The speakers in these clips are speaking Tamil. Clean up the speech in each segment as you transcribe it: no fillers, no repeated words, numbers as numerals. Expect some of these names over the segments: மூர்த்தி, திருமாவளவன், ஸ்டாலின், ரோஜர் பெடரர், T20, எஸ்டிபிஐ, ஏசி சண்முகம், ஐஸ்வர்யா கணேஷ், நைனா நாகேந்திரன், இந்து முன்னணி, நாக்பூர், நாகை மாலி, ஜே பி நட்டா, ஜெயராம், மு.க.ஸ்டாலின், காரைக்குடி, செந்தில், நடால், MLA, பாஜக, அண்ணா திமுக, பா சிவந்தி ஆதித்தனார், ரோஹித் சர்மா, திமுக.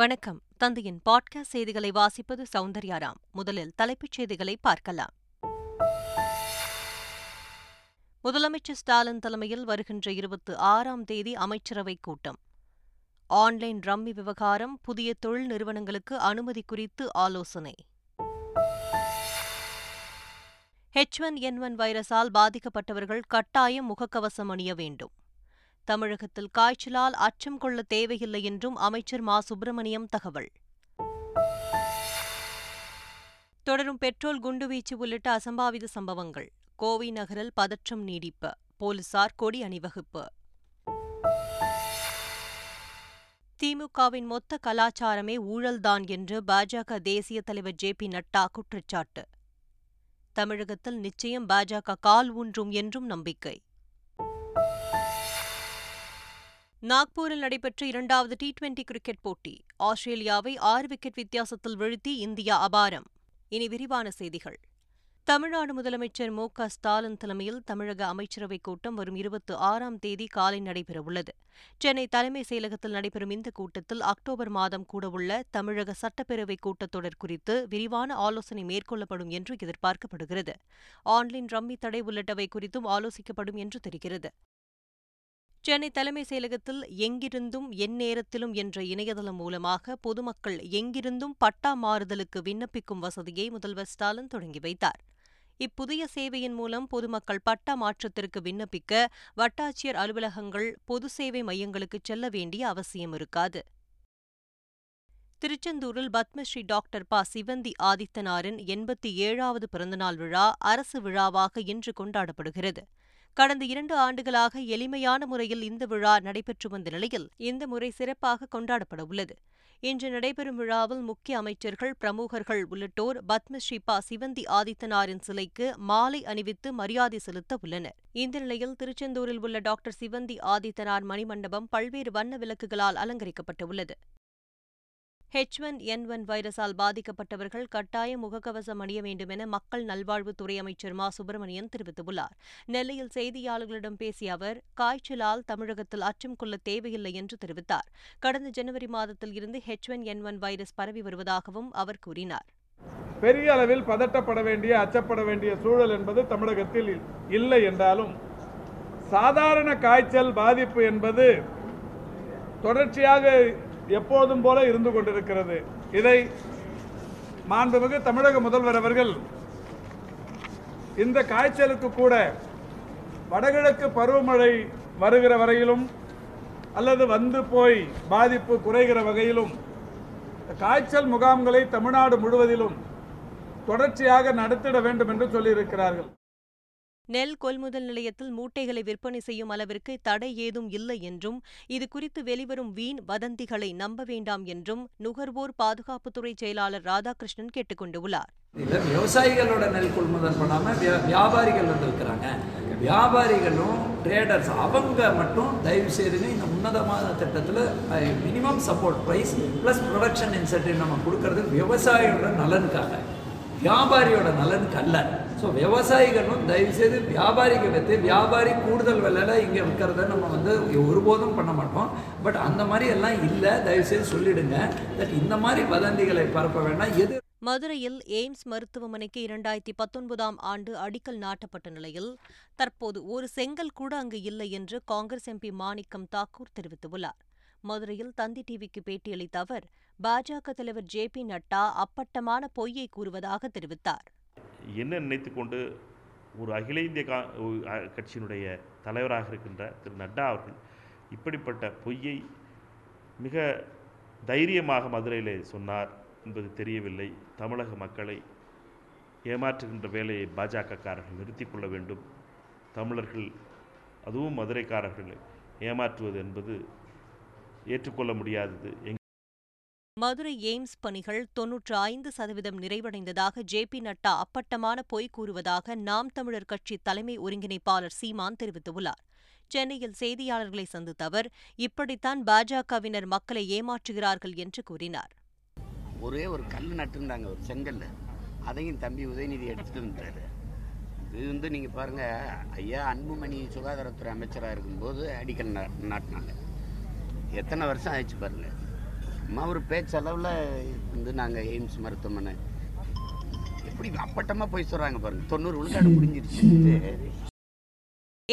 வணக்கம். தந்தியின் பாட்காஸ்ட் செய்திகளை வாசிப்பது சௌந்தர்யாராம். முதலில் தலைப்புச் செய்திகளை பார்க்கலாம். முதலமைச்சர் ஸ்டாலின் தலைமையில் வருகின்ற 26ஆம் தேதி அமைச்சரவைக் கூட்டம். ஆன்லைன் ரம்மி விவகாரம், புதிய தொழில் நிறுவனங்களுக்கு அனுமதி குறித்து ஆலோசனை. H1N1 வைரஸால் பாதிக்கப்பட்டவர்கள் கட்டாயம் முகக்கவசம் அணிய வேண்டும். தமிழகத்தில் காய்ச்சலால் அச்சம் கொள்ள தேவையில்லை என்றும் அமைச்சர் மா சுப்பிரமணியம் தகவல். தொடரும் பெட்ரோல் குண்டுவீச்சு உள்ளிட்ட அசம்பாவித சம்பவங்கள். கோவை நகரில் பதற்றம் நீடிப்பு, போலீசார் கொடி அணிவகுப்பு. திமுகவின் மொத்த கலாச்சாரமே ஊழல்தான் என்று பாஜக தேசிய தலைவர் JP நட்டா குற்றச்சாட்டு. தமிழகத்தில் நிச்சயம் பாஜக கால் ஊன்றும் என்றும் நம்பிக்கை. நாக்பூரில் நடைபெற்ற 2வது T20 கிரிக்கெட் போட்டி. ஆஸ்திரேலியாவை 6 விக்கெட் வித்தியாசத்தில் வீழ்த்தி இந்தியா அபாரம். இனி விரிவான செய்திகள். தமிழ்நாடு முதலமைச்சர் மு.க.ஸ்டாலின் தலைமையில் தமிழக அமைச்சரவைக் கூட்டம் வரும் 26ஆம் தேதி காலை நடைபெறவுள்ளது. சென்னை தலைமைச் செயலகத்தில் நடைபெறும் இந்த கூட்டத்தில் அக்டோபர் மாதம் கூடவுள்ள தமிழக சட்டப்பேரவைக் கூட்டத்தொடர் குறித்து விரிவான ஆலோசனை மேற்கொள்ளப்படும் என்று எதிர்பார்க்கப்படுகிறது. ஆன்லைன் ரம்மி தடை உள்ளிட்டவை குறித்தும் ஆலோசிக்கப்படும் என்று தெரிகிறது. சென்னை தலைமைச் செயலகத்தில் எங்கிருந்தும் எந்நேரத்திலும் என்ற இணையதளம் மூலமாக பொதுமக்கள் எங்கிருந்தும் பட்டா மாறுதலுக்கு விண்ணப்பிக்கும் வசதியை முதல்வர் ஸ்டாலின் தொடங்கி வைத்தார். இப்புதிய சேவையின் மூலம் பொதுமக்கள் பட்டா மாற்றத்திற்கு விண்ணப்பிக்க வட்டாட்சியர் அலுவலகங்கள், பொது சேவை மையங்களுக்கு செல்ல வேண்டிய அவசியம் இருக்காது. திருச்செந்தூரில் பத்மஸ்ரீ டாக்டர் பா சிவந்தி ஆதித்தனாரின் 87வது பிறந்தநாள் விழா அரசு விழாவாக இன்று கொண்டாடப்படுகிறது. கடந்த 2 ஆண்டுகளாக எளிமையான முறையில் இந்த விழா நடைபெற்று வந்த நிலையில் இந்த முறை சிறப்பாக கொண்டாடப்பட உள்ளது. இன்று நடைபெறும் விழாவில் முக்கிய அமைச்சர்கள், பிரமுகர்கள் உள்ளிட்டோர் பத்மஸ்ரீ பா சிவந்தி ஆதித்தனாரின் சிலைக்கு மாலை அணிவித்து மரியாதை செலுத்த உள்ளனர். இந்த நிலையில் திருச்செந்தூரில் உள்ள டாக்டர் சிவந்தி ஆதித்தனார் மணிமண்டபம் பல்வேறு வண்ண விளக்குகளால் அலங்கரிக்கப்பட்டுள்ளது. H1N1 வைரஸால் பாதிக்கப்பட்டவர்கள் கட்டாயம் முகக்கவசம் அணிய வேண்டும் என மக்கள் நல்வாழ்வுத்துறை அமைச்சர் மா சுப்பிரமணியன் தெரிவித்துள்ளார். நெல்லையில் செய்தியாளர்களிடம் பேசிய அவர், காய்ச்சலால் தமிழகத்தில் அச்சம் கொள்ள தேவையில்லை என்று தெரிவித்தார். கடந்த ஜனவரி மாதத்தில் இருந்து H1N1 வைரஸ் பரவி வருவதாகவும் அவர் கூறினார். பெரிய அளவில் பதட்டப்பட வேண்டிய, அச்சப்பட வேண்டிய சூழல் என்பது தமிழகத்தில் இல்லை என்றாலும், சாதாரண காய்ச்சல் பாதிப்பு என்பது தொடர்ச்சியாக எப்போதும் போல இருந்து கொண்டிருக்கிறது. இதை மாண்புமிகு தமிழக முதல்வர் அவர்கள் இந்த காய்ச்சலுக்கு கூட வடகிழக்கு பருவமழை வருகிற வரையிலும் அல்லது வந்து போய் பாதிப்பு குறைகிற வகையிலும் காய்ச்சல் முகாம்களை தமிழ்நாடு முழுவதிலும் தொடர்ச்சியாக நடத்திட வேண்டும் என்று சொல்லியிருக்கிறார்கள். நெல் கொள்முதல் நிலையத்தில் மூட்டைகளை விற்பனை செய்யும் அளவிற்கு தடை ஏதும் இல்லை என்றும், இதுகுறித்து வெளிவரும் வீண் வதந்திகளை நம்ப வேண்டாம் என்றும் நுகர்வோர் பாதுகாப்புத்துறை செயலாளர் ராதா கிருஷ்ணன் கேட்டுக் கொண்டுள்ளார். இதில் விவசாயிகளோட நெல் கொள்முதல் பண்ணாமல் வியாபாரிகள் வந்திருக்கிறாங்க. வியாபாரிகளும் ட்ரேடர்ஸ் அவங்க மட்டும் தயவு செய்து இந்த உன்னதமான திட்டத்தில் minimum support price plus production incentive நம்ம கொடுக்கறது விவசாயியோட நலனுக்காக, வியாபாரியோட நலனுக்கு அல்ல. ஸோ விவசாயிகளும் தயவுசெய்து வியாபாரிக்கு வைத்து வியாபாரி கூடுதல் விலையில இங்கே விற்கிறத நம்ம ஒருபோதும் பண்ண மாட்டோம். பட் அந்த மாதிரி எல்லாம் இல்லை, தயவுசெய்து சொல்லிடுங்க. பட் இந்த மாதிரி வதந்திகளை பரப்ப வேண்டாம். எது மதுரையில் எய்ம்ஸ் மருத்துவமனைக்கு 2019ஆம் ஆண்டு அடிக்கல் நாட்டப்பட்ட நிலையில் தற்போது ஒரு செங்கல் கூட அங்கு இல்லை என்று காங்கிரஸ் MP மாணிக்கம் தாக்கூர் தெரிவித்துள்ளார். மதுரையில் தந்தி டிவிக்கு பேட்டியளித்த அவர், பாஜக தலைவர் JP நட்டா அப்பட்டமான பொய்யை கூறுவதாக தெரிவித்தார். என்ன நினைத்து கொண்டு ஒரு அகில இந்திய கட்சியினுடைய தலைவராக இருக்கின்ற திரு நட்டா அவர்கள் இப்படிப்பட்ட பொய்யை மிக தைரியமாக மதுரையிலே சொன்னார் என்பது தெரியவில்லை. தமிழக மக்களை ஏமாற்றுகின்ற வேலையை பாஜகக்காரர்கள் நிறுத்திக் கொள்ள வேண்டும். தமிழர்கள், அதுவும் மதுரைக்காரர்களை ஏமாற்றுவது என்பது ஏற்றுக்கொள்ள முடியாதது. மதுரை எய்ம்ஸ் பணிகள் 95% நிறைவடைந்ததாக JP நட்டா அப்பட்டமான பொய் கூறுவதாக நாம் தமிழர் கட்சி தலைமை ஒருங்கிணைப்பாளர் சீமான் தெரிவித்துள்ளார். சென்னையில் செய்தியாளர்களை சந்தித்த அவர், இப்படித்தான் பாஜகவினர் மக்களை ஏமாற்றுகிறார்கள் என்று கூறினார். ஒரே ஒரு கல் நட்டுருந்தாங்க, ஒரு செங்கல், அதையும் தம்பி உதயநிதி எடுத்துட்டு இருந்தாரு. இது நீங்க பாருங்க, ஐயா அன்புமணி சுகாதாரத்துறை அமைச்சராக இருக்கும்போது அடிக்கல் நாட்டினாங்க. எத்தனை வருஷம் ஆயிடுச்சு பாருங்க. ஒரு பேச்சளவில் வந்து நாங்கள் எய்ம்ஸ் மருத்துவமனை எப்படி அப்பட்டமாக போய் சொல்கிறாங்க பாருங்கள். 90 விழுக்காடு முடிஞ்சிருச்சு.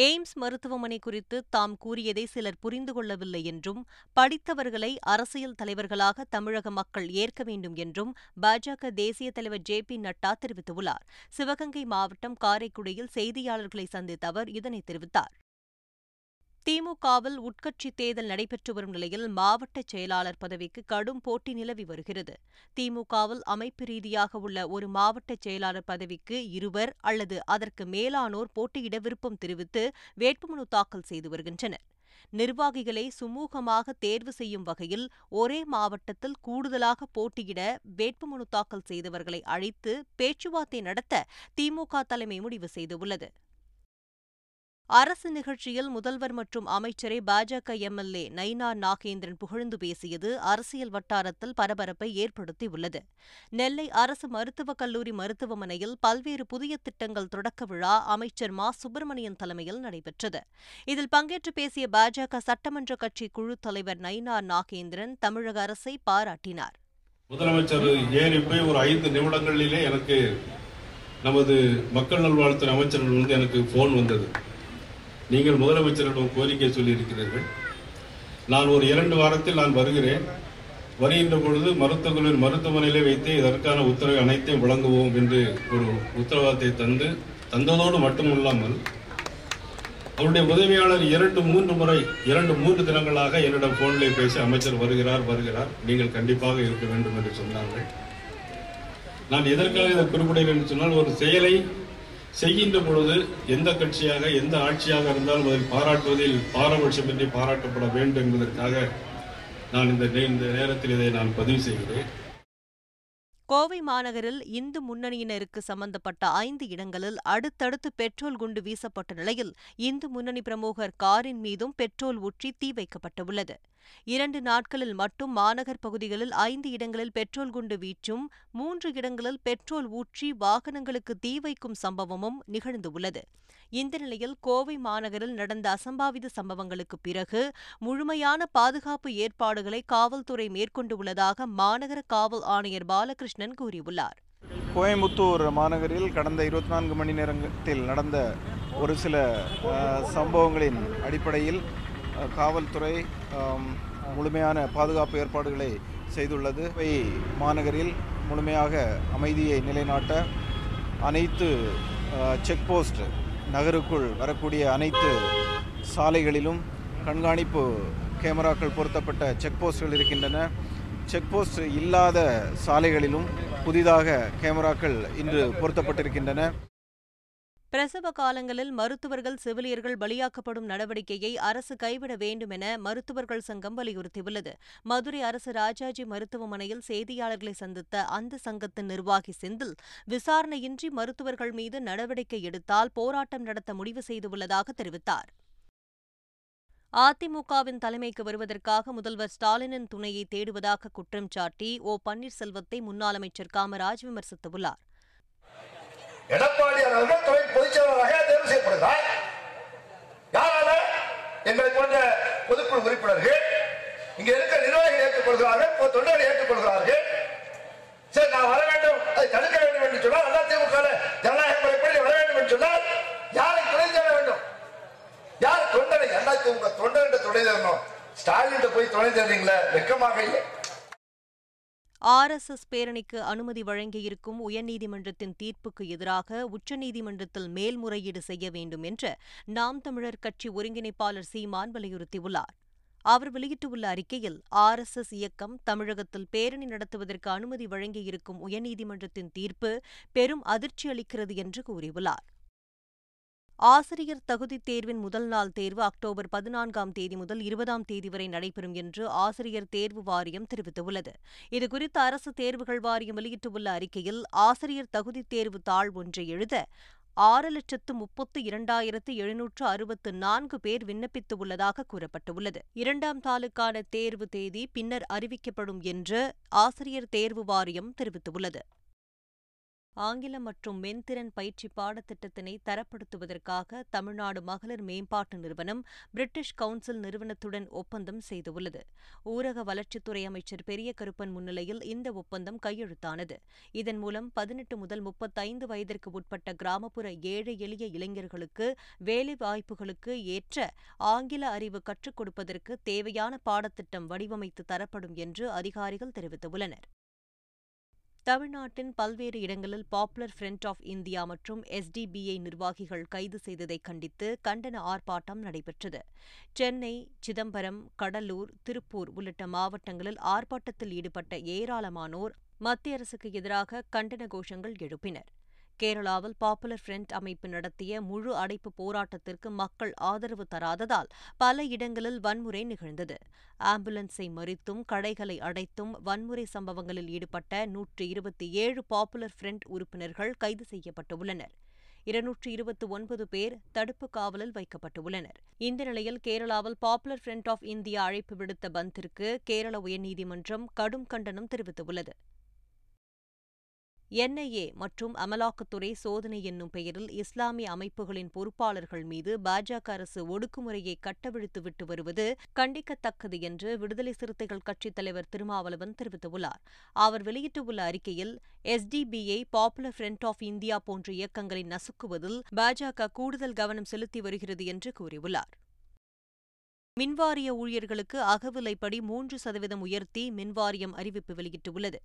எய்ம்ஸ் மருத்துவமனை குறித்து தாம் கூறியதை சிலர் புரிந்து கொள்ளவில்லை என்றும் படித்தவர்களை அரசியல் தலைவர்களாக தமிழக மக்கள் ஏற்க வேண்டும் என்றும் பாஜக தேசிய தலைவர் JP நட்டா தெரிவித்துள்ளார். சிவகங்கை மாவட்டம் காரைக்குடியில் செய்தியாளர்களை சந்தித்த அவர் இதனை தெரிவித்தார். திமுகவில் உட்கட்சி தேர்தல் நடைபெற்று வரும் நிலையில் மாவட்ட செயலாளர் பதவிக்கு கடும் போட்டி நிலவி வருகிறது. திமுகவில் அமைப்பு ரீதியாக உள்ள ஒரு மாவட்ட செயலாளர் பதவிக்கு 2 அல்லது அதற்கு மேலானோர் போட்டியிட விருப்பம் தெரிவித்து வேட்புமனு தாக்கல் செய்து வருகின்றனர். நிர்வாகிகளை சுமூகமாக தேர்வு செய்யும் வகையில் ஒரே மாவட்டத்தில் கூடுதலாக போட்டியிட வேட்புமனு தாக்கல் செய்தவர்களை அழைத்து பேச்சுவார்த்தை நடத்த திமுக தலைமை முடிவு செய்துள்ளது. அரசு நிகழ்ச்சியில் முதல்வர் மற்றும் அமைச்சரை பாஜக MLA நைனா நாகேந்திரன் புகழ்ந்து பேசியது அரசியல் வட்டாரத்தில் பரபரப்பை ஏற்படுத்தியுள்ளது. நெல்லை அரசு மருத்துவக் கல்லூரி மருத்துவமனையில் பல்வேறு புதிய திட்டங்கள் தொடக்க விழா அமைச்சர் மா சுப்பிரமணியம் தலைமையில் நடைபெற்றது. இதில் பங்கேற்று பேசிய பாஜக சட்டமன்ற கட்சி குழு தலைவர் நைனா நாகேந்திரன் தமிழக அரசை பாராட்டினார். முதலமைச்சர் ஏறிப்பை ஒரு 5 நிமிடங்களிலே எனக்கு நமது மக்கள் நல்வாழ்வுத்துறை அமைச்சர்கள் வந்து எனக்கு போன் வந்தது. நீங்கள் முதலமைச்சரிடம் கோரிக்கை சொல்லியிருக்கிறீர்கள், நான் ஒரு 2 வாரத்தில் நான் வருகிறேன், வருகின்ற பொழுது மருத்துவக் மருத்துவமனையிலே வைத்து இதற்கான உத்தரவை அனைத்தையும் வழங்குவோம் என்று ஒரு உத்தரவாதத்தை தந்ததோடு மட்டுமில்லாமல் அவருடைய உதவியாளர் 2-3 முறை 2-3 தினங்களாக என்னிடம் போனிலே பேசி அமைச்சர் வருகிறார், நீங்கள் கண்டிப்பாக இருக்க வேண்டும் என்று சொன்னார்கள். நான் எதற்காக இதை குறிப்பிடுகிறேன் என்று சொன்னால், ஒரு செயலை செய்கின்ற பொழுது எந்த கட்சியாக எந்த ஆட்சியாக இருந்தாலும் அதில் பாராட்டுவதில் பாரபட்சமின்றி பாராட்டப்பட வேண்டும் என்பதற்காக நான் இந்த நேரத்தில் இதை நான் பதிவு செய்கிறேன். கோவை மாநகரில் இந்து முன்னணியினருக்கு சம்பந்தப்பட்ட 5 இடங்களில் அடுத்தடுத்து பெட்ரோல் குண்டு வீசப்பட்ட நிலையில் இந்து முன்னணி பிரமுகர் காரின் மீதும் பெட்ரோல் ஊற்றி தீ வைக்கப்பட்டுள்ளது. 2 நாட்களில் மட்டும் மாநகர் பகுதிகளில் 5 இடங்களில் பெட்ரோல் குண்டு வீச்சும் 3 இடங்களில் பெட்ரோல் ஊற்றி வாகனங்களுக்கு தீ வைக்கும் சம்பவமும் நிகழ்ந்துள்ளது. இந்த நிலையில் கோவை மாநகரில் நடந்த அசம்பாவித சம்பவங்களுக்கு பிறகு முழுமையான பாதுகாப்பு ஏற்பாடுகளை காவல்துறை மேற்கொண்டுள்ளதாக மாநகர காவல் ஆணையர் பாலகிருஷ்ணன் கூறியுள்ளார். கோயம்புத்தூர் மாநகரில் கடந்த 24 மணி நேரத்தில் நடந்த ஒரு சில சம்பவங்களின் அடிப்படையில் காவல்துறை முழுமையான பாதுகாப்பு ஏற்பாடுகளை செய்துள்ளது. கோவை மாநகரில் முழுமையாக அமைதியை நிலைநாட்ட அனைத்து செக் போஸ்ட், நகருக்குள் வரக்கூடிய அனைத்து சாலைகளிலும் கண்காணிப்பு கேமராக்கள் பொருத்தப்பட்ட செக் போஸ்ட்கள் இருக்கின்றன. செக் போஸ்ட் இல்லாத சாலைகளிலும் புதிதாக கேமராக்கள் இன்று பொருத்தப்பட்டிருக்கின்றன. பிரசவ காலங்களில் மருத்துவர்கள் செவிலியர்கள் பலியாக்கப்படும் நடவடிக்கையை அரசு கைவிட வேண்டும் என மருத்துவர்கள் சங்கம் வலியுறுத்தியுள்ளது. மதுரை அரசு ராஜாஜி மருத்துவமனையில் செய்தியாளர்களை சந்தித்த அந்த சங்கத்தின் நிர்வாகி செந்தில் விசாரணையின்றி மருத்துவர்கள் மீது நடவடிக்கை எடுத்தால் போராட்டம் நடத்த முடிவு செய்துள்ளதாக தெரிவித்தார். அதிமுகவின் தலைமைக்கு வருவதற்காக முதல்வர் ஸ்டாலினின் துணையை தேடுவதாக குற்றம் சாட்டி ஓ பன்னீர்செல்வத்தை முன்னாள் அமைச்சர் காமராஜ் விமர்சித்துள்ளார். எடப்பாடியார் அவர்கள் துணை பொதுச் செயலாளராக தேர்வு செய்யப்படுகிறார். யாரால? எங்களை போன்ற பொதுக்குழு உறுப்பினர்கள், இங்க இருக்கிற நிர்வாகிகள் ஏற்றுக்கொள்கிறார்கள், தொண்டர்கள் ஏற்றுக்கொள்கிறார்கள். சரி, நான் வர வேண்டும், அதை தடுக்க வேண்டும் என்று சொன்னால், அதிமுக ஜனநாயக முறைப்படி வர வேண்டும் என்று சொன்னால் யாரை துணை தேட வேண்டும்? யார் தொண்டரை? அதிமுக தொண்டர்கிட்ட துணை தேடணும். ஸ்டாலின் போய் துணை தேடுறீங்களா? வெக்கமாக இல்லை. RSS பேரணிக்கு அனுமதி வழங்கியிருக்கும் உயர்நீதிமன்றத்தின் தீர்ப்புக்கு எதிராக உச்சநீதிமன்றத்தில் மேல்முறையீடு செய்ய வேண்டும் என்று நாம் தமிழர் கட்சி ஒருங்கிணைப்பாளர் சீமான் வலியுறுத்தியுள்ளார். அவர் வெளியிட்டுள்ள அறிக்கையில் RSS இயக்கம் தமிழகத்தில் பேரணி நடத்துவதற்கு அனுமதி வழங்கியிருக்கும் உயர்நீதிமன்றத்தின் தீர்ப்பு பெரும் அதிர்ச்சி அளிக்கிறது என்று கூறியுள்ளார். ஆசிரியர் தகுதித் தேர்வின் முதல் நாள் தேர்வு அக்டோபர் 14 முதல் 20 வரை நடைபெறும் என்று ஆசிரியர் தேர்வு வாரியம் தெரிவித்துள்ளது. இதுகுறித்து அரசு தேர்வுகள் வாரியம் வெளியிட்டுள்ள அறிக்கையில் ஆசிரியர் தகுதித் தேர்வு தாள் ஒன்றை எழுத 6,32,764 பேர் விண்ணப்பித்துள்ளதாக கூறப்பட்டுள்ளது. 2ஆம் தாளுக்கான தேர்வு தேதி பின்னர் அறிவிக்கப்படும் என்று ஆசிரியர் தேர்வு வாரியம் தெரிவித்துள்ளது. ஆங்கிலம் மற்றும் மென்திறன் பயிற்சி பாடத்திட்டத்தினை தரப்படுத்துவதற்காக தமிழ்நாடு மகளிர் மேம்பாட்டு நிறுவனம் பிரிட்டிஷ் கவுன்சில் நிறுவனத்துடன் ஒப்பந்தம் செய்துள்ளது. ஊரக வளர்ச்சித்துறை அமைச்சர் பெரிய கருப்பன் முன்னிலையில் இந்த ஒப்பந்தம் கையெழுத்தானது. இதன் மூலம் 18 முதல் 35 வயதிற்கு உட்பட்ட கிராமப்புற ஏழை எளிய இளைஞர்களுக்கு வேலைவாய்ப்புகளுக்கு ஏற்ற ஆங்கில அறிவு கற்றுக் கொடுப்பதற்கு தேவையான பாடத்திட்டம் வடிவமைத்து தரப்படும் என்று அதிகாரிகள் தெரிவித்துள்ளனர். தமிழ்நாட்டின் பல்வேறு இடங்களில் பாப்புலர் ஃப்ரண்ட் ஆஃப் இந்தியா மற்றும் எஸ்டிபிஐ நிர்வாகிகள் கைது செய்ததை கண்டித்து கண்டன ஆர்ப்பாட்டம் நடைபெற்றது. சென்னை, சிதம்பரம், கடலூர், திருப்பூர் உள்ளிட்ட மாவட்டங்களில் ஆர்ப்பாட்டத்தில் ஈடுபட்ட ஏராளமானோர் மத்திய அரசுக்கு எதிராக கண்டன கோஷங்கள் எழுப்பினர். கேரளாவில் பாப்புலர் ஃப்ரண்ட் அமைப்பு நடத்திய முழு அடைப்பு போராட்டத்திற்கு மக்கள் ஆதரவு தராததால் பல இடங்களில் வன்முறை நிகழ்ந்தது. ஆம்புலன்ஸை மறித்தும் கடைகளை அடைத்தும் வன்முறை சம்பவங்களில் ஈடுபட்ட 127 பாப்புலர் ஃப்ரண்ட் உறுப்பினர்கள் கைது செய்யப்பட்டுள்ளனர். 229 பேர் தடுப்பு காவலில் வைக்கப்பட்டுள்ளனர். இந்த நிலையில் கேரளாவில் பாப்புலர் ஃப்ரண்ட் ஆஃப் இந்தியா அழைப்பு விடுத்த பந்திற்கு கேரள உயர்நீதிமன்றம் கடும் கண்டனம் தெரிவித்துள்ளது. NIA மற்றும் அமலாக்கத்துறை சோதனை என்னும் பெயரில் இஸ்லாமிய அமைப்புகளின் பொறுப்பாளர்கள் மீது பாஜக அரசு ஒடுக்குமுறையை கட்டவிழ்த்துவிட்டு வருவது கண்டிக்கத்தக்கது என்று விடுதலை சிறுத்தைகள் கட்சித் தலைவர் திருமாவளவன் தெரிவித்துள்ளார். அவர் வெளியிட்டுள்ள அறிக்கையில், SDBI, Popular front of India போன்ற இயக்கங்களை நசுக்குவதில் பாஜக கூடுதல் கவனம் செலுத்தி வருகிறது என்று கூறியுள்ளார். மின்வாரிய ஊழியர்களுக்கு அகவிலைப்படி 3% உயர்த்தி மின்வாரியம் அறிவிப்பு வெளியிட்டுள்ளது.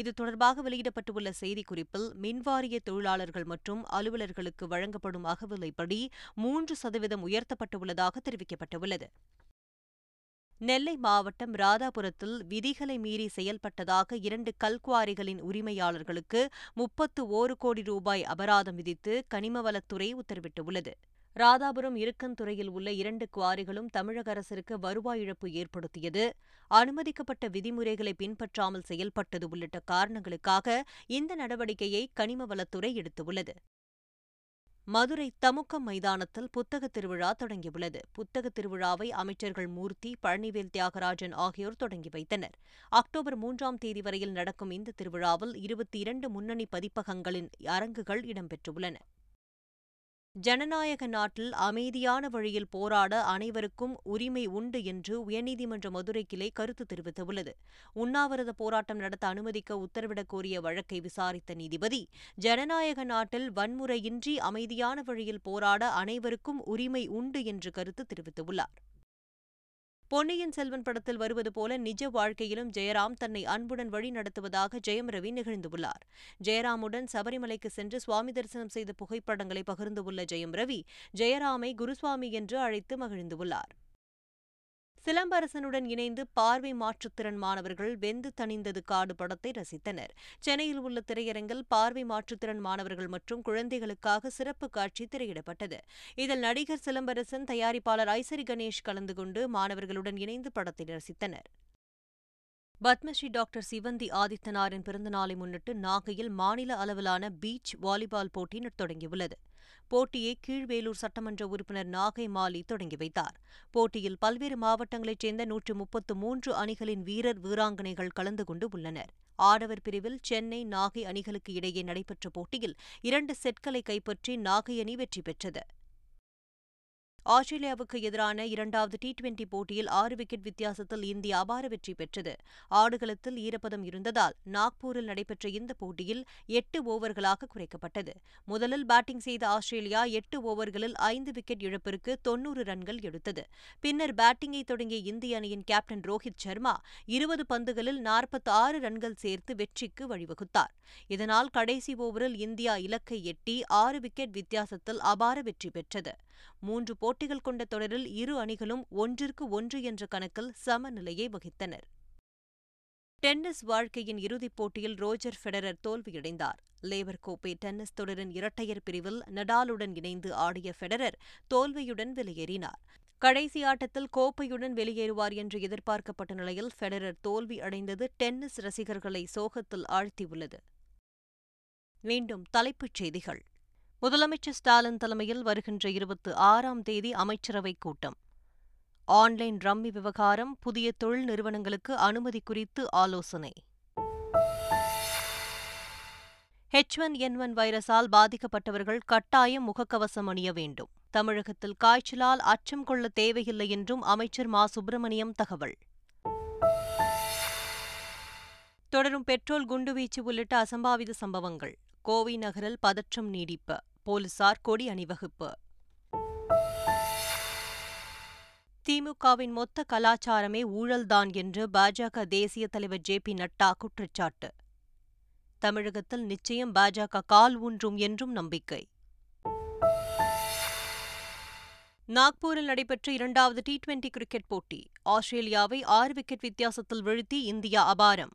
இது தொடர்பாக வெளியிடப்பட்டுள்ள செய்திக்குறிப்பில், மின்வாரிய தொழிலாளர்கள் மற்றும் அலுவலர்களுக்கு வழங்கப்படும் அகவிலைப்படி 3% உயர்த்தப்பட்டுள்ளதாக தெரிவிக்கப்பட்டுள்ளது. நெல்லை மாவட்டம் ராதாபுரத்தில் விதிகளை மீறி செயல்பட்டதாக 2 கல்குவாரிகளின் உரிமையாளர்களுக்கு 31 கோடி ரூபாய் அபராதம் விதித்து கனிமவளத்துறை உத்தரவிட்டுள்ளது. ராதாபுரம் இருக்கன்துறையில் உள்ள 2 குவாரிகளும் தமிழக அரசிற்கு வருவாய் இழப்பு ஏற்படுத்தியது, அனுமதிக்கப்பட்ட விதிமுறைகளை பின்பற்றாமல் செயல்பட்டது உள்ளிட்ட காரணங்களுக்காக இந்த நடவடிக்கையை கனிமவளத்துறை எடுத்துள்ளது. மதுரை தமுக்கம் மைதானத்தில் புத்தகத் திருவிழா தொடங்கியுள்ளது. புத்தகத் திருவிழாவை அமைச்சர்கள் மூர்த்தி, பழனிவேல் தியாகராஜன் ஆகியோர் தொடங்கி வைத்தனர். அக்டோபர் 3 வரையில் நடக்கும் இந்த திருவிழாவில் 22 முன்னணி பதிப்பகங்களின் அரங்குகள் இடம்பெற்றுள்ளன. ஜனநாயக நாட்டில் அமைதியான வழியில் போராட அனைவருக்கும் உரிமை உண்டு என்று உயர்நீதிமன்ற மதுரை கிளை கருத்து தெரிவித்துள்ளது. உண்ணாவிரத போராட்டம் நடத்த அனுமதிக்க உத்தரவிடக் கோரிய வழக்கை விசாரித்த நீதிபதி, ஜனநாயக நாட்டில் வன்முறையின்றி அமைதியான வழியில் போராட அனைவருக்கும் உரிமை உண்டு என்று கருத்து தெரிவித்துள்ளார். பொன்னியின் செல்வன் படத்தில் வருவது போல நிஜ வாழ்க்கையிலும் ஜெயராம் தன்னை அன்புடன் வழி நடத்துவதாக ஜெயம் ரவி நிகழ்ந்துள்ளார். ஜெயராமுடன் சபரிமலைக்கு சென்று சுவாமி தரிசனம் செய்த புகைப்படங்களை பகிர்ந்துள்ள ஜெயம் ரவி, ஜெயராமை குருசுவாமி என்று அழைத்து மகிழ்ந்துள்ளார். சிலம்பரசனுடன் இணைந்து பார்வை மாற்றுத்திறன் மாணவர்கள் வெந்து தணிந்தது காடு படத்தை ரசித்தனர். சென்னையில் உள்ள திரையரங்கில் பார்வை மாற்றுத்திறன் மாணவர்கள் மற்றும் குழந்தைகளுக்காக சிறப்பு காட்சி திரையிடப்பட்டது. இதில் நடிகர் சிலம்பரசன், தயாரிப்பாளர் ஐஸ்வர்யா கணேஷ் கலந்து கொண்டு மாணவர்களுடன் இணைந்து படத்தை ரசித்தனர். பத்மஸ்ரீ டாக்டர் சிவந்தி ஆதித்தனாரின் பிறந்தநாளை முன்னிட்டு நாகையில் மாநில அளவிலான பீச் வாலிபால் போட்டி தொடங்கியுள்ளது. போட்டியை கீழ்வேலூர் சட்டமன்ற உறுப்பினர் நாகை மாலி தொடங்கி வைத்தார். போட்டியில் பல்வேறு மாவட்டங்களைச் சேர்ந்த 133 அணிகளின் வீரர் வீராங்கனைகள் கலந்து கொண்டு உள்ளனர். ஆடவர் பிரிவில் சென்னை, நாகை அணிகளுக்கு இடையே நடைபெற்ற போட்டியில் 2 செட்களை கைப்பற்றி நாகை அணி வெற்றி பெற்றது. ஆஸ்திரேலியாவுக்கு எதிரான 2வது T20 போட்டியில் 6 விக்கெட் வித்தியாசத்தில் இந்தியா அபார வெற்றி பெற்றது. ஆடுகளத்தில் ஈரப்பதம் இருந்ததால் நாக்பூரில் நடைபெற்ற இந்த போட்டியில் 8 ஓவர்களாக குறைக்கப்பட்டது. முதலில் பேட்டிங் செய்த ஆஸ்திரேலியா 8 ஓவர்களில் 5 விக்கெட் இழப்பிற்கு 90 ரன்கள் எடுத்தது. பின்னர் பேட்டிங்கை தொடங்கிய இந்திய அணியின் கேப்டன் ரோஹித் சர்மா 20 பந்துகளில் 46 ரன்கள் சேர்த்து வெற்றிக்கு வழிவகுத்தார். இதனால் கடைசி ஓவரில் இந்தியா இலக்கை எட்டி 6 விக்கெட் வித்தியாசத்தில் அபார வெற்றி பெற்றது. 3 போட்டிகள் கொண்ட தொடரில் இரு அணிகளும் 1-1 என்ற கணக்கில் சமநிலையை வகித்தனர். டென்னிஸ் வாழ்க்கையின் இறுதிப் போட்டியில் ரோஜர் பெடரர் தோல்வியடைந்தார். லேபர் கோப்பை டென்னிஸ் தொடரின் இரட்டையர் பிரிவில் நடாலுடன் இணைந்து ஆடிய பெடரர் தோல்வியுடன் வெளியேறினார். கடைசி ஆட்டத்தில் கோப்பையுடன் வெளியேறுவார் என்று எதிர்பார்க்கப்பட்ட நிலையில் பெடரர் தோல்வி அடைந்தது டென்னிஸ் ரசிகர்களை சோகத்தில் ஆழ்த்தியுள்ளது. மீண்டும் தலைப்புச் செய்திகள். முதலமைச்சர் ஸ்டாலின் தலைமையில் வருகின்ற 26ஆம் தேதி அமைச்சரவைக் கூட்டம். ஆன்லைன் ரம்மி விவகாரம், புதிய தொழில் நிறுவனங்களுக்கு அனுமதி குறித்து ஆலோசனை. H1N1 வைரஸால் பாதிக்கப்பட்டவர்கள் கட்டாயம் முகக்கவசம் அணிய வேண்டும். தமிழகத்தில் காய்ச்சலால் அச்சம் கொள்ள தேவையில்லை என்றும் அமைச்சர் மா சுப்பிரமணியம் தகவல். தொடரும் பெட்ரோல் குண்டுவீச்சு உள்ளிட்ட அசம்பாவித சம்பவங்கள். கோவை நகரில் பதற்றம் நீடிப்பு, போலீசார் கொடி அணிவகுப்பு. திமுகவின் மொத்த கலாச்சாரமே ஊழல்தான் என்று பாஜக தேசிய தலைவர் ஜே பி நட்டா குற்றச்சாட்டு. தமிழகத்தில் நிச்சயம் பாஜக கால் ஊன்றும் என்றும் நம்பிக்கை. நாக்பூரில் நடைபெற்ற 2வது T20 கிரிக்கெட் போட்டி. ஆஸ்திரேலியாவை 6 விக்கெட் வித்தியாசத்தில் வீழ்த்தி இந்தியா அபாரம்.